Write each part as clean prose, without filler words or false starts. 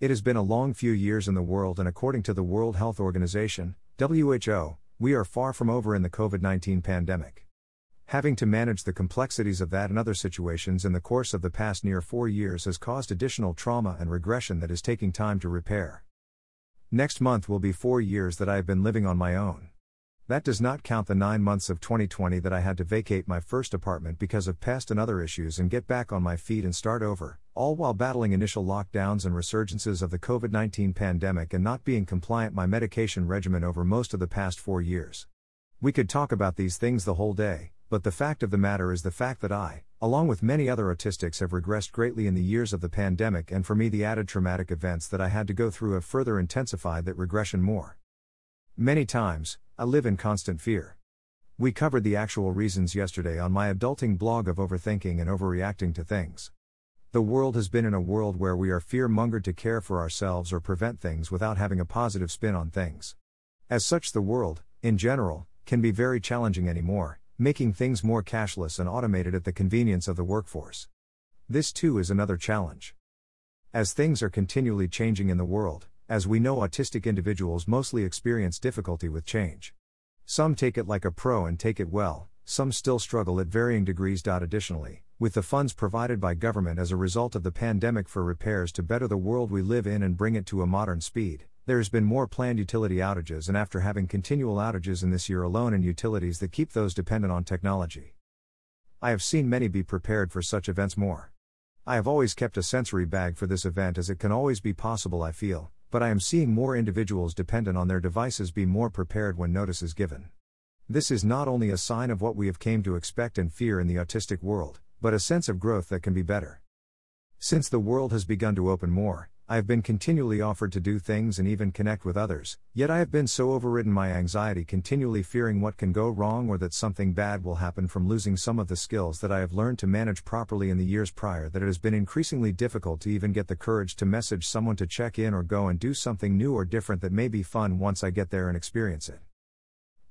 It has been a long few years in the world, and according to the World Health Organization, WHO, we are far from over in the COVID-19 pandemic. Having to manage the complexities of that and other situations in the course of the past near 4 years has caused additional trauma and regression that is taking time to repair. Next month will be 4 years that I have been living on my own. That does not count the 9 months of 2020 that I had to vacate my first apartment because of pest and other issues and get back on my feet and start over, all while battling initial lockdowns and resurgences of the COVID-19 pandemic and not being compliant my medication regimen over most of the past 4 years. We could talk about these things the whole day, but the fact of the matter is the fact that I, along with many other autistics, have regressed greatly in the years of the pandemic, and for me the added traumatic events that I had to go through have further intensified that regression more. Many times, I live in constant fear. We covered the actual reasons yesterday on my adulting blog of overthinking and overreacting to things. The world has been in a world where we are fear-mongered to care for ourselves or prevent things without having a positive spin on things. As such, the world, in general, can be very challenging anymore, making things more cashless and automated at the convenience of the workforce. This too is another challenge. As things are continually changing in the world, as we know, autistic individuals mostly experience difficulty with change. Some take it like a pro and take it well, some still struggle at varying degrees. Additionally, with the funds provided by government as a result of the pandemic for repairs to better the world we live in and bring it to a modern speed, there has been more planned utility outages, and after having continual outages in this year alone in utilities that keep those dependent on technology. I have seen many be prepared for such events more. I have always kept a sensory bag for this event as it can always be possible, I feel, but I am seeing more individuals dependent on their devices be more prepared when notice is given. This is not only a sign of what we have came to expect and fear in the autistic world, but a sense of growth that can be better. Since the world has begun to open more, I have been continually offered to do things and even connect with others, yet I have been so overridden by anxiety, continually fearing what can go wrong or that something bad will happen from losing some of the skills that I have learned to manage properly in the years prior, that it has been increasingly difficult to even get the courage to message someone to check in or go and do something new or different that may be fun once I get there and experience it.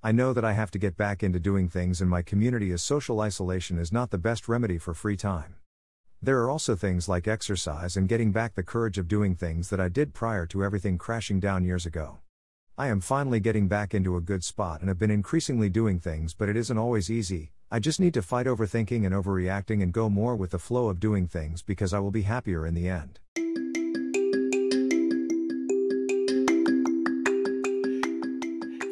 I know that I have to get back into doing things in my community, as social isolation is not the best remedy for free time. There are also things like exercise and getting back the courage of doing things that I did prior to everything crashing down years ago. I am finally getting back into a good spot and have been increasingly doing things, but it isn't always easy. I just need to fight overthinking and overreacting and go more with the flow of doing things, because I will be happier in the end.